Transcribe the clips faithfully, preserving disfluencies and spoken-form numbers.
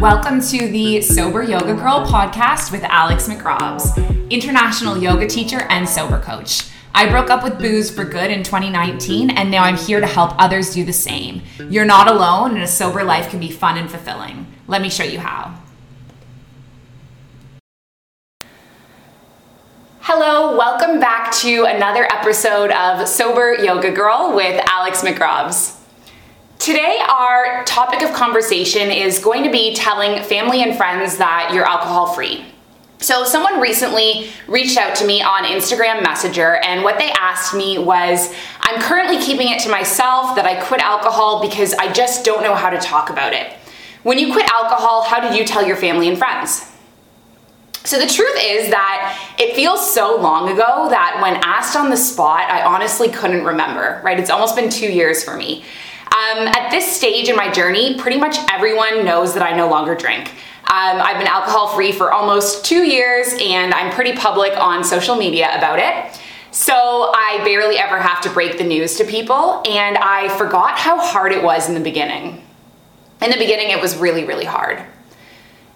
Welcome to the Sober Yoga Girl podcast with Alex McRobbs, international yoga teacher and sober coach. I broke up with booze for good in twenty nineteen, and now I'm here to help others do the same. You're not alone, and a sober life can be fun and fulfilling. Let me show you how. Hello, welcome back to another episode of Sober Yoga Girl with Alex McRobbs. Today, our topic of conversation is going to be telling family and friends that you're alcohol-free. So someone recently reached out to me on Instagram Messenger, and what they asked me was, I'm currently keeping it to myself that I quit alcohol because I just don't know how to talk about it. When you quit alcohol, how did you tell your family and friends? So the truth is that it feels so long ago that when asked on the spot, I honestly couldn't remember, right? It's almost been two years for me. Um, at this stage in my journey, pretty much everyone knows that I no longer drink. Um, I've been alcohol-free for almost two years, and I'm pretty public on social media about it. So I barely ever have to break the news to people, and I forgot how hard it was in the beginning. In the beginning, it was really, really hard.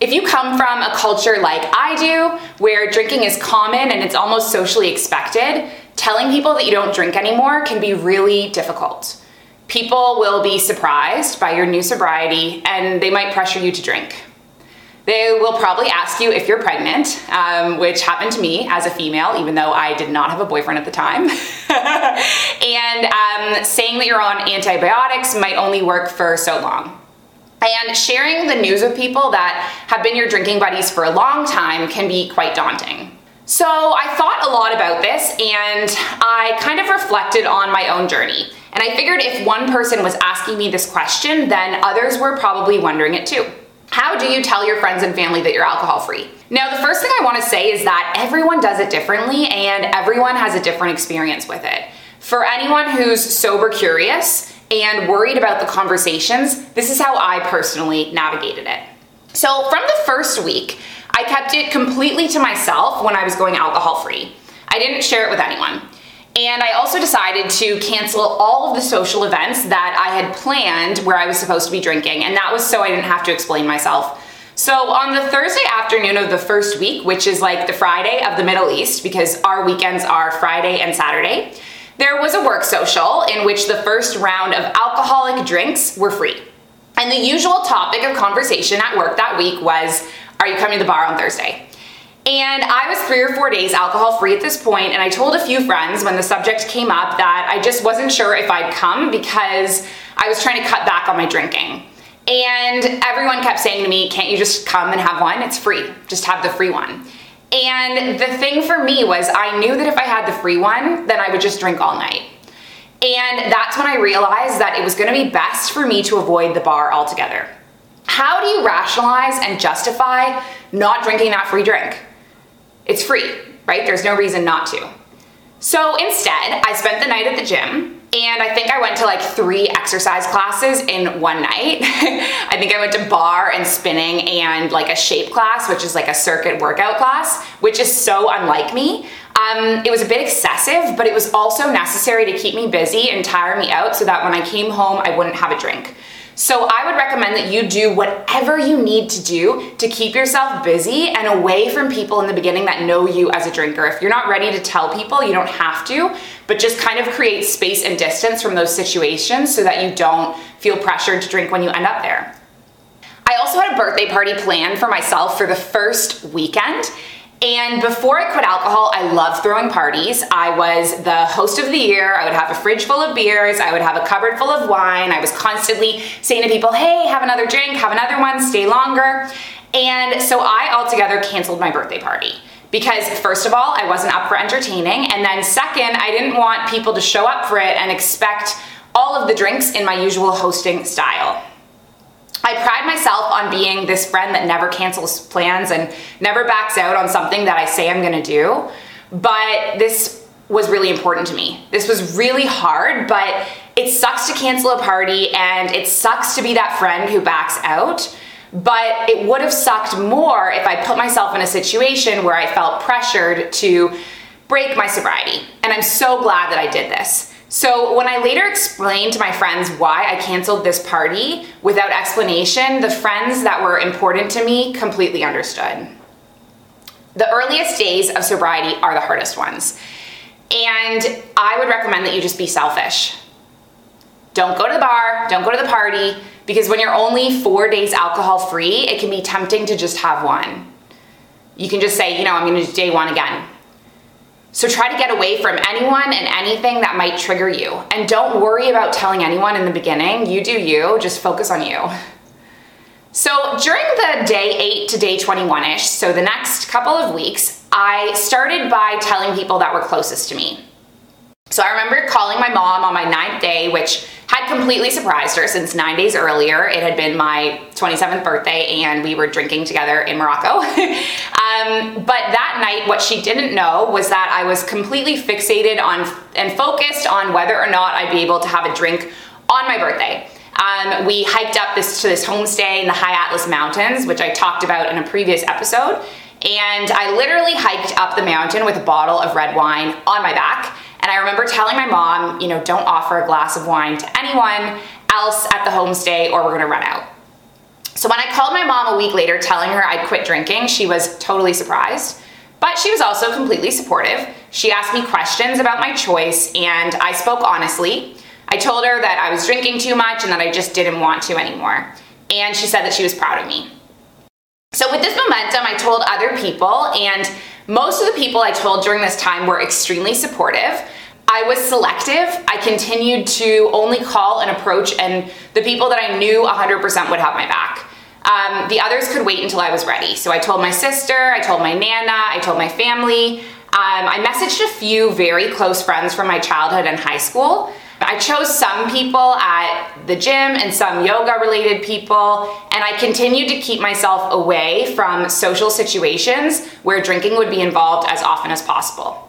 If you come from a culture like I do, where drinking is common and it's almost socially expected, telling people that you don't drink anymore can be really difficult. People will be surprised by your new sobriety, and they might pressure you to drink. They will probably ask you if you're pregnant, um, which happened to me as a female, even though I did not have a boyfriend at the time. and um, saying that you're on antibiotics might only work for so long. And sharing the news with people that have been your drinking buddies for a long time can be quite daunting. So I thought a lot about this, and I kind of reflected on my own journey. And I figured if one person was asking me this question, then others were probably wondering it too. How do you tell your friends and family that you're alcohol-free? Now, the first thing I want to say is that everyone does it differently, and everyone has a different experience with it. For anyone who's sober curious and worried about the conversations, this is how I personally navigated it. So from the first week, I kept it completely to myself when I was going alcohol-free. I didn't share it with anyone. And I also decided to cancel all of the social events that I had planned where I was supposed to be drinking, and that was so I didn't have to explain myself. So on the Thursday afternoon of the first week, which is like the Friday of the Middle East, because our weekends are Friday and Saturday, there was a work social in which the first round of alcoholic drinks were free. And the usual topic of conversation at work that week was, are you coming to the bar on Thursday? And I was three or four days alcohol-free at this point, and I told a few friends when the subject came up that I just wasn't sure if I'd come because I was trying to cut back on my drinking. And everyone kept saying to me, can't you just come and have one? It's free. Just have the free one. And the thing for me was I knew that if I had the free one, then I would just drink all night. And that's when I realized that it was going to be best for me to avoid the bar altogether. How do you rationalize and justify not drinking that free drink? It's free, right? There's no reason not to. So instead, I spent the night at the gym, and I think I went to like three exercise classes in one night. I think I went to bar and spinning and like a shape class, which is like a circuit workout class, which is so unlike me. Um, it was a bit excessive, but it was also necessary to keep me busy and tire me out so that when I came home, I wouldn't have a drink. So I would recommend that you do whatever you need to do to keep yourself busy and away from people in the beginning that know you as a drinker. If you're not ready to tell people, you don't have to, but just kind of create space and distance from those situations so that you don't feel pressured to drink when you end up there. I also had a birthday party planned for myself for the first weekend. And before I quit alcohol, I loved throwing parties. I was the host of the year. I would have a fridge full of beers. I would have a cupboard full of wine. I was constantly saying to people, hey, have another drink, have another one, stay longer. And so I altogether canceled my birthday party because first of all, I wasn't up for entertaining. And then second, I didn't want people to show up for it and expect all of the drinks in my usual hosting style. I pride myself on being this friend that never cancels plans and never backs out on something that I say I'm gonna do, but this was really important to me. This was really hard, but it sucks to cancel a party and it sucks to be that friend who backs out, but it would have sucked more if I put myself in a situation where I felt pressured to break my sobriety, and I'm so glad that I did this. So when I later explained to my friends why I canceled this party without explanation, the friends that were important to me completely understood. The earliest days of sobriety are the hardest ones. And I would recommend that you just be selfish. Don't go to the bar, don't go to the party, because when you're only four days alcohol free, it can be tempting to just have one. You can just say, you know, I'm gonna do day one again. So try to get away from anyone and anything that might trigger you. And don't worry about telling anyone in the beginning. You do you, just focus on you. So during the day eight to day twenty-one-ish, so the next couple of weeks, I started by telling people that were closest to me. So I remember calling my mom on my ninth day, which had completely surprised her since nine days earlier. It had been my twenty-seventh birthday and we were drinking together in Morocco. um, but that night, what she didn't know was that I was completely fixated on and focused on whether or not I'd be able to have a drink on my birthday. Um, we hiked up this to this homestay in the High Atlas Mountains, which I talked about in a previous episode. And I literally hiked up the mountain with a bottle of red wine on my back. And I remember telling my mom, you know, don't offer a glass of wine to anyone else at the homestay or we're gonna run out. So when I called my mom a week later telling her I'd quit drinking, she was totally surprised, but she was also completely supportive. She asked me questions about my choice and I spoke honestly. I told her that I was drinking too much and that I just didn't want to anymore. And she said that she was proud of me. So with this momentum, I told other people, and most of the people I told during this time were extremely supportive. I was selective. I continued to only call and approach and the people that I knew one hundred percent would have my back. Um, the others could wait until I was ready. So I told my sister, I told my nana, I told my family. Um, I messaged a few very close friends from my childhood and high school. I chose some people at the gym and some yoga related people, and I continued to keep myself away from social situations where drinking would be involved as often as possible.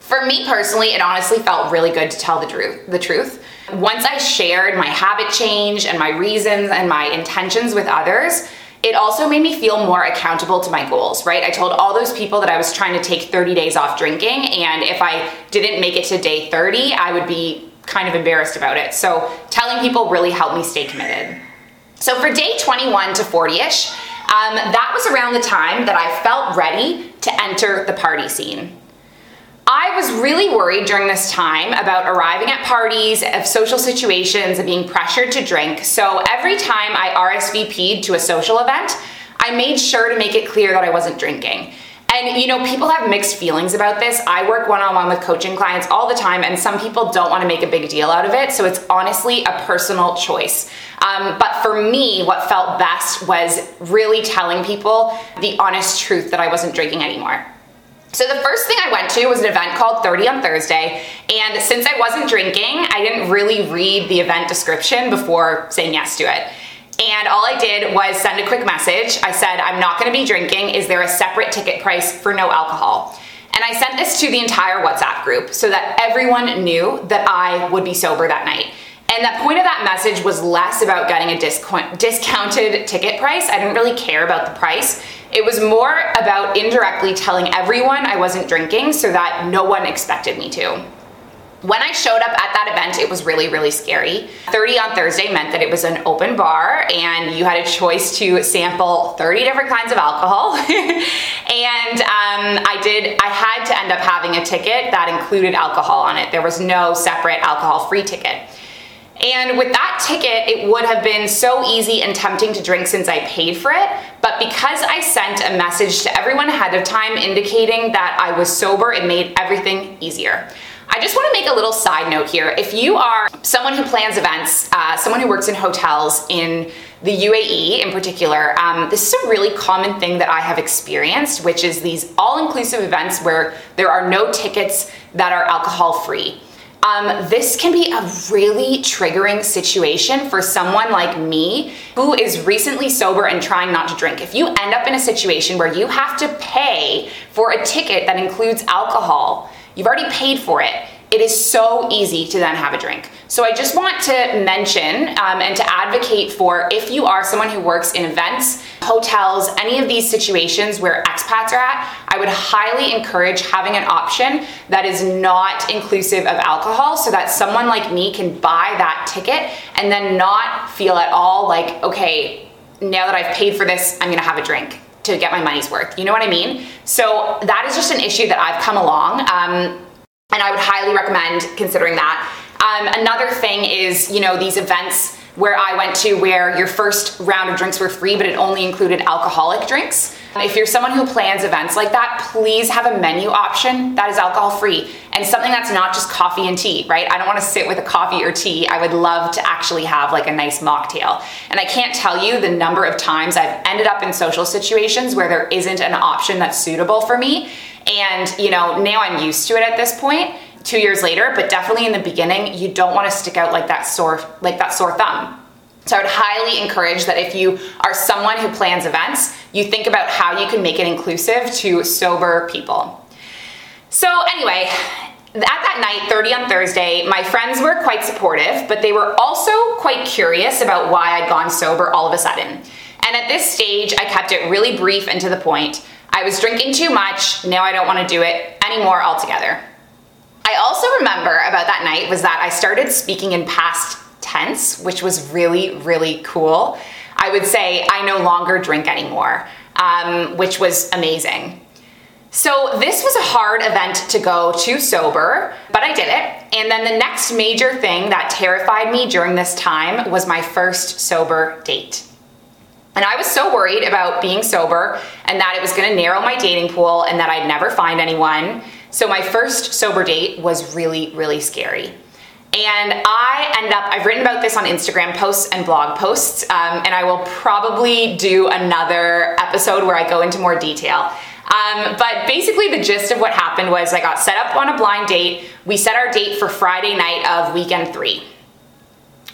For me personally, it honestly felt really good to tell the truth. The truth. Once I shared my habit change and my reasons and my intentions with others, it also made me feel more accountable to my goals, right? I told all those people that I was trying to take thirty days off drinking, and if I didn't make it to day thirty, I would be kind of embarrassed about it. So telling people really helped me stay committed. So for day twenty-one to forty-ish, um, that was around the time that I felt ready to enter the party scene. I was really worried during this time about arriving at parties, of social situations, and being pressured to drink. So every time I R S V P'd to a social event, I made sure to make it clear that I wasn't drinking. And you know, people have mixed feelings about this. I work one-on-one with coaching clients all the time, and some people don't want to make a big deal out of it, so it's honestly a personal choice. Um, but for me, what felt best was really telling people the honest truth that I wasn't drinking anymore. So the first thing I went to was an event called thirty on Thursday, and since I wasn't drinking, I didn't really read the event description before saying yes to it. And all I did was send a quick message. I said, I'm not gonna be drinking. Is there a separate ticket price for no alcohol? And I sent this to the entire WhatsApp group so that everyone knew that I would be sober that night. And the point of that message was less about getting a discount, discounted ticket price. I didn't really care about the price. It was more about indirectly telling everyone I wasn't drinking so that no one expected me to. When I showed up at that event, it was really, really scary. thirty on Thursday meant that it was an open bar and you had a choice to sample thirty different kinds of alcohol. and um, I did, I had to end up having a ticket that included alcohol on it. There was no separate alcohol-free ticket. And with that ticket, it would have been so easy and tempting to drink since I paid for it, but because I sent a message to everyone ahead of time indicating that I was sober, it made everything easier. I just want to make a little side note here. If you are someone who plans events, uh, someone who works in hotels in the U A E in particular, um, this is a really common thing that I have experienced, which is these all-inclusive events where there are no tickets that are alcohol-free. Um, this can be a really triggering situation for someone like me who is recently sober and trying not to drink. If you end up in a situation where you have to pay for a ticket that includes alcohol, you've already paid for it. it is so easy to then have a drink. So I just want to mention um, and to advocate for, if you are someone who works in events, hotels, any of these situations where expats are at, I would highly encourage having an option that is not inclusive of alcohol, so that someone like me can buy that ticket and then not feel at all like, okay, now that I've paid for this, I'm gonna have a drink to get my money's worth. You know what I mean? So that is just an issue that I've come along. Um, And I would highly recommend considering that. Um, another thing is, you know, these events where I went to where your first round of drinks were free, but it only included alcoholic drinks. If you're someone who plans events like that, please have a menu option that is alcohol free and something that's not just coffee and tea, right? I don't want to sit with a coffee or tea. I would love to actually have like a nice mocktail. And I can't tell you the number of times I've ended up in social situations where there isn't an option that's suitable for me. And, you know, now I'm used to it at this point, two years later, but definitely in the beginning, you don't want to stick out like that sore, like that sore thumb. So I would highly encourage that if you are someone who plans events, you think about how you can make it inclusive to sober people. So anyway, at that night, thirty on Thursday, my friends were quite supportive, but they were also quite curious about why I'd gone sober all of a sudden. And at this stage, I kept it really brief and to the point. I was drinking too much, now I don't want to do it anymore altogether. I also remember about that night was that I started speaking in past tense, which was really, really cool. I would say, I no longer drink anymore, um, which was amazing. So this was a hard event to go to sober, but I did it. And then the next major thing that terrified me during this time was my first sober date. And I was so worried about being sober and that it was going to narrow my dating pool and that I'd never find anyone. So my first sober date was really, really scary. And I end up, I've written about this on Instagram posts and blog posts, um, and I will probably do another episode where I go into more detail. Um, but basically the gist of what happened was I got set up on a blind date. We set our date for Friday night of weekend three.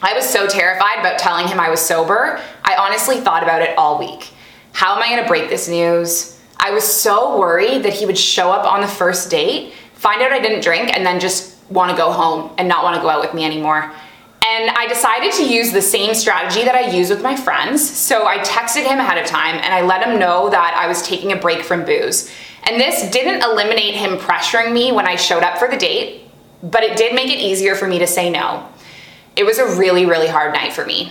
I was so terrified about telling him I was sober. I honestly thought about it all week. How am I gonna break this news? I was so worried that he would show up on the first date, find out I didn't drink, and then just wanna go home and not wanna go out with me anymore. And I decided to use the same strategy that I use with my friends. So I texted him ahead of time and I let him know that I was taking a break from booze. And this didn't eliminate him pressuring me when I showed up for the date, but it did make it easier for me to say no. It was a really, really hard night for me.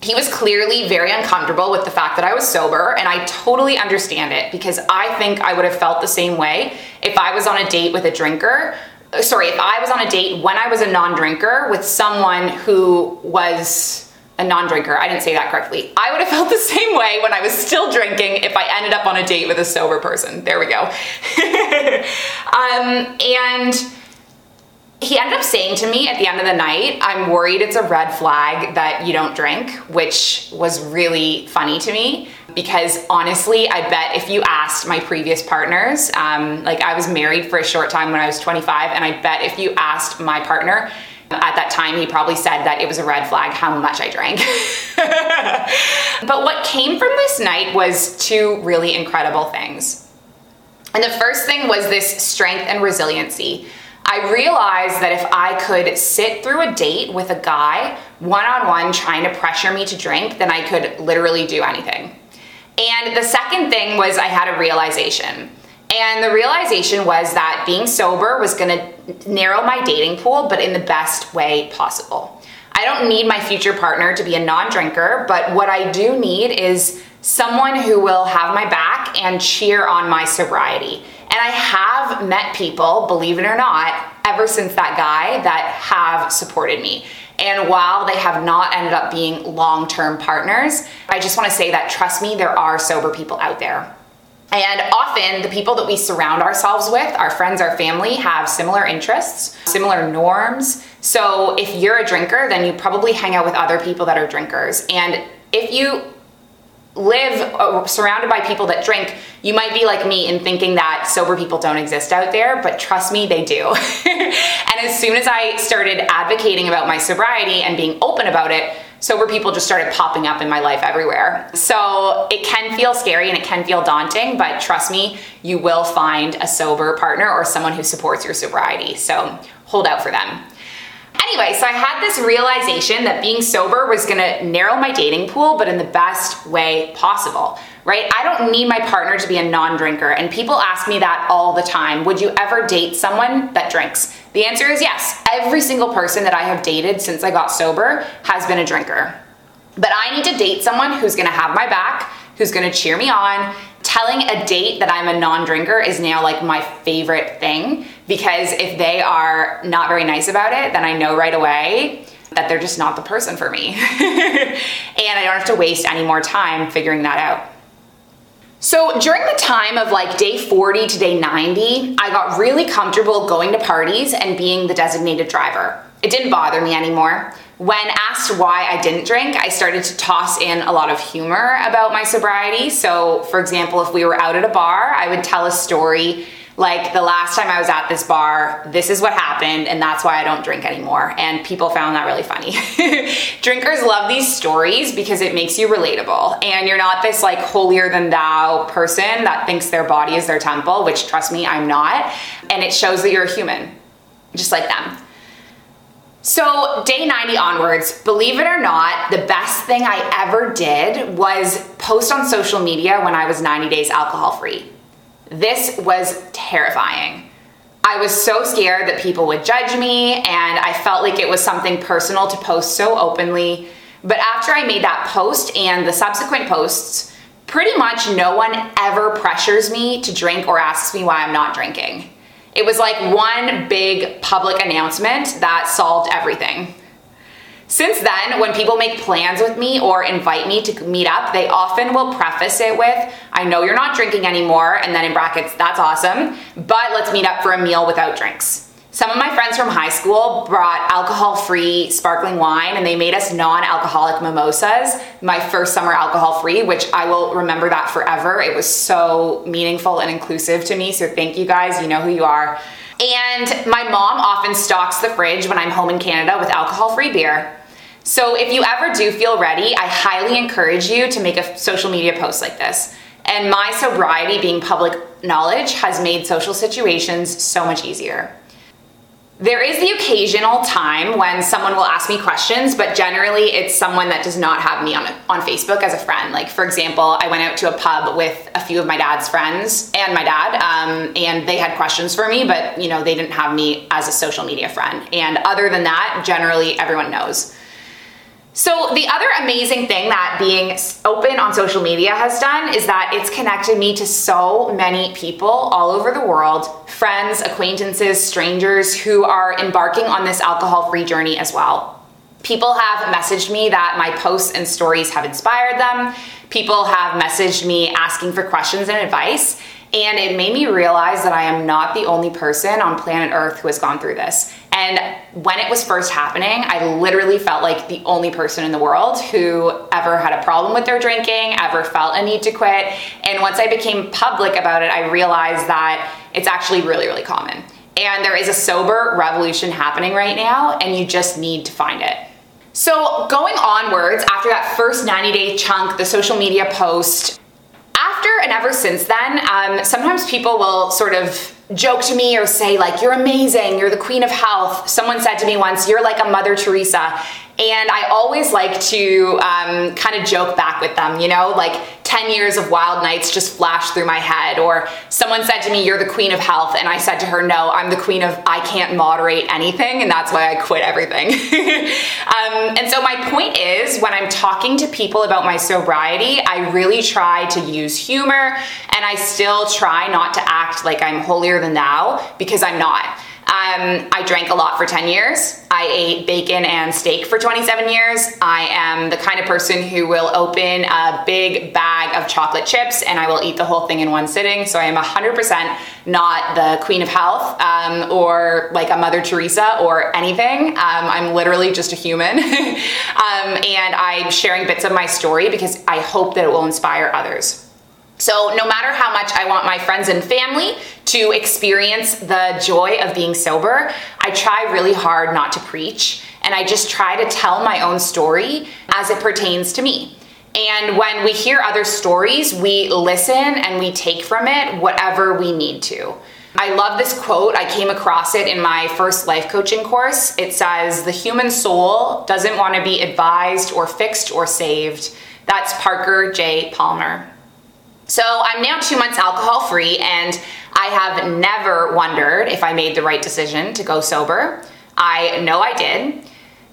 He was clearly very uncomfortable with the fact that I was sober, and I totally understand it because I think I would have felt the same way if I was on a date with a drinker. Sorry, if I was on a date when I was a non-drinker with someone who was a non-drinker. I didn't say that correctly. I would have felt the same way when I was still drinking if I ended up on a date with a sober person. There we go. um, and... He ended up saying to me at the end of the night, I'm worried it's a red flag that you don't drink, which was really funny to me because honestly, I bet if you asked my previous partners, um, like I was married for a short time when I was twenty-five, and I bet if you asked my partner at that time, he probably said that it was a red flag how much I drank. But what came from this night was two really incredible things. And the first thing was this strength and resiliency. I realized that if I could sit through a date with a guy one-on-one trying to pressure me to drink, then I could literally do anything. And the second thing was I had a realization. And the realization was that being sober was gonna narrow my dating pool, but in the best way possible. I don't need my future partner to be a non-drinker, but what I do need is someone who will have my back and cheer on my sobriety. And I have met people, believe it or not, ever since that guy that have supported me. And while they have not ended up being long-term partners, I just want to say that, trust me, there are sober people out there. And often the people that we surround ourselves with, our friends, our family, have similar interests, similar norms. So if you're a drinker, then you probably hang out with other people that are drinkers. And if you live surrounded by people that drink, you might be like me in thinking that sober people don't exist out there, but trust me, they do. And as soon as I started advocating about my sobriety and being open about it, sober people just started popping up in my life everywhere. So it can feel scary and it can feel daunting, but trust me, you will find a sober partner or someone who supports your sobriety. So hold out for them. Anyway, so I had this realization that being sober was gonna narrow my dating pool, but in the best way possible, right? I don't need my partner to be a non-drinker, and people ask me that all the time. Would you ever date someone that drinks? The answer is yes. Every single person that I have dated since I got sober has been a drinker. But I need to date someone who's gonna have my back, who's gonna cheer me on. Telling a date that I'm a non-drinker is now like my favorite thing, because if they are not very nice about it, then I know right away that they're just not the person for me. And I don't have to waste any more time figuring that out. So during the time of like day forty to day ninety, I got really comfortable going to parties and being the designated driver. It didn't bother me anymore. When asked why I didn't drink, I started to toss in a lot of humor about my sobriety. So for example, if we were out at a bar, I would tell a story like, the last time I was at this bar, this is what happened, and that's why I don't drink anymore. And people found that really funny. Drinkers love these stories because it makes you relatable, and you're not this like holier than thou person that thinks their body is their temple, which trust me, I'm not. And it shows that you're a human, just like them. So day ninety onwards, believe it or not, the best thing I ever did was post on social media when I was ninety days alcohol free. This was terrifying. I was so scared that people would judge me, and I felt like it was something personal to post so openly. But after I made that post and the subsequent posts, pretty much no one ever pressures me to drink or asks me why I'm not drinking. It was like one big public announcement that solved everything. Since then, when people make plans with me or invite me to meet up, they often will preface it with, I know you're not drinking anymore, and then in brackets, that's awesome, but let's meet up for a meal without drinks. Some of my friends from high school brought alcohol-free sparkling wine, and they made us non-alcoholic mimosas, my first summer alcohol-free, which I will remember that forever. It was so meaningful and inclusive to me, so thank you guys, you know who you are. And my mom often stocks the fridge when I'm home in Canada with alcohol-free beer. So if you ever do feel ready, I highly encourage you to make a social media post like this. And my sobriety being public knowledge has made social situations so much easier. There is the occasional time when someone will ask me questions, but generally it's someone that does not have me on, on Facebook as a friend. Like for example, I went out to a pub with a few of my dad's friends and my dad, um, and they had questions for me, but you know, they didn't have me as a social media friend. And other than that, generally everyone knows. So the other amazing thing that being open on social media has done is that it's connected me to so many people all over the world, friends, acquaintances, strangers who are embarking on this alcohol-free journey as well. People have messaged me that my posts and stories have inspired them. People have messaged me asking for questions and advice. And it made me realize that I am not the only person on planet Earth who has gone through this. And when it was first happening, I literally felt like the only person in the world who ever had a problem with their drinking, ever felt a need to quit. And once I became public about it, I realized that it's actually really, really common. And there is a sober revolution happening right now, and you just need to find it. So going onwards, after that first ninety-day chunk, the social media post, after and ever since then, um, sometimes people will sort of joke to me or say like, you're amazing, you're the queen of health. Someone said to me once, you're like a Mother Teresa. And I always like to um, kind of joke back with them, you know, like ten years of wild nights just flashed through my head. Or someone said to me, you're the queen of health. And I said to her, no, I'm the queen of, I can't moderate anything. And that's why I quit everything. um, and so my point is, when I'm talking to people about my sobriety, I really try to use humor, and I still try not to act like I'm holier than thou, because I'm not. Um, I drank a lot for ten years. I ate bacon and steak for twenty-seven years. I am the kind of person who will open a big bag of chocolate chips and I will eat the whole thing in one sitting. So I am one hundred percent not the queen of health um, or like a Mother Teresa or anything. Um, I'm literally just a human. um, and I'm sharing bits of my story because I hope that it will inspire others. So no matter how much I want my friends and family to experience the joy of being sober, I try really hard not to preach. and I just try to tell my own story as it pertains to me. And when we hear other stories, we listen and we take from it whatever we need to. I love this quote. I came across it in my first life coaching course. It says, "The human soul doesn't want to be advised or fixed or saved." That's Parker J. Palmer. So I'm now two months alcohol free, and I have never wondered if I made the right decision to go sober. I know I did.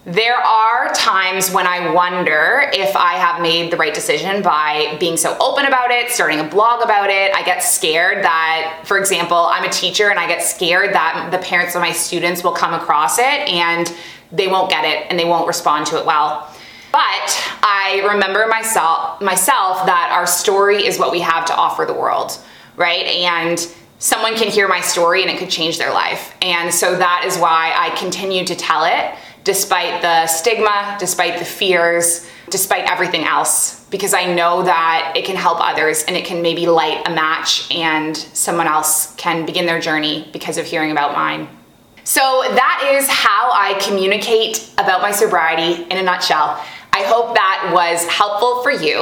There are times when I wonder if I have made the right decision by being so open about it, starting a blog about it. I get scared that, for example, I'm a teacher and I get scared that the parents of my students will come across it and they won't get it and they won't respond to it well. But I remember myself, myself that our story is what we have to offer the world, right? And someone can hear my story and it could change their life. And so that is why I continue to tell it, despite the stigma, despite the fears, despite everything else, because I know that it can help others and it can maybe light a match and someone else can begin their journey because of hearing about mine. So that is how I communicate about my sobriety in a nutshell. I hope that was helpful for you.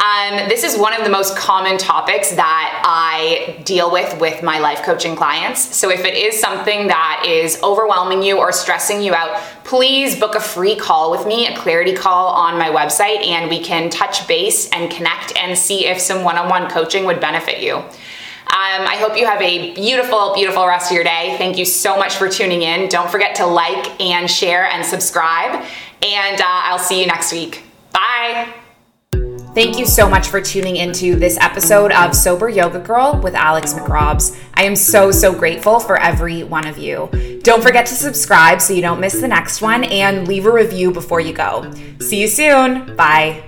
Um, this is one of the most common topics that I deal with with my life coaching clients. So if it is something that is overwhelming you or stressing you out, please book a free call with me, a clarity call on my website, and we can touch base and connect and see if some one-on-one coaching would benefit you. Um, I hope you have a beautiful, beautiful rest of your day. Thank you so much for tuning in. Don't forget to like and share and subscribe, and uh, I'll see you next week. Bye. Thank you so much for tuning into this episode of Sober Yoga Girl with Alex McRobbs. I am so, so grateful for every one of you. Don't forget to subscribe so you don't miss the next one, and leave a review before you go. See you soon. Bye.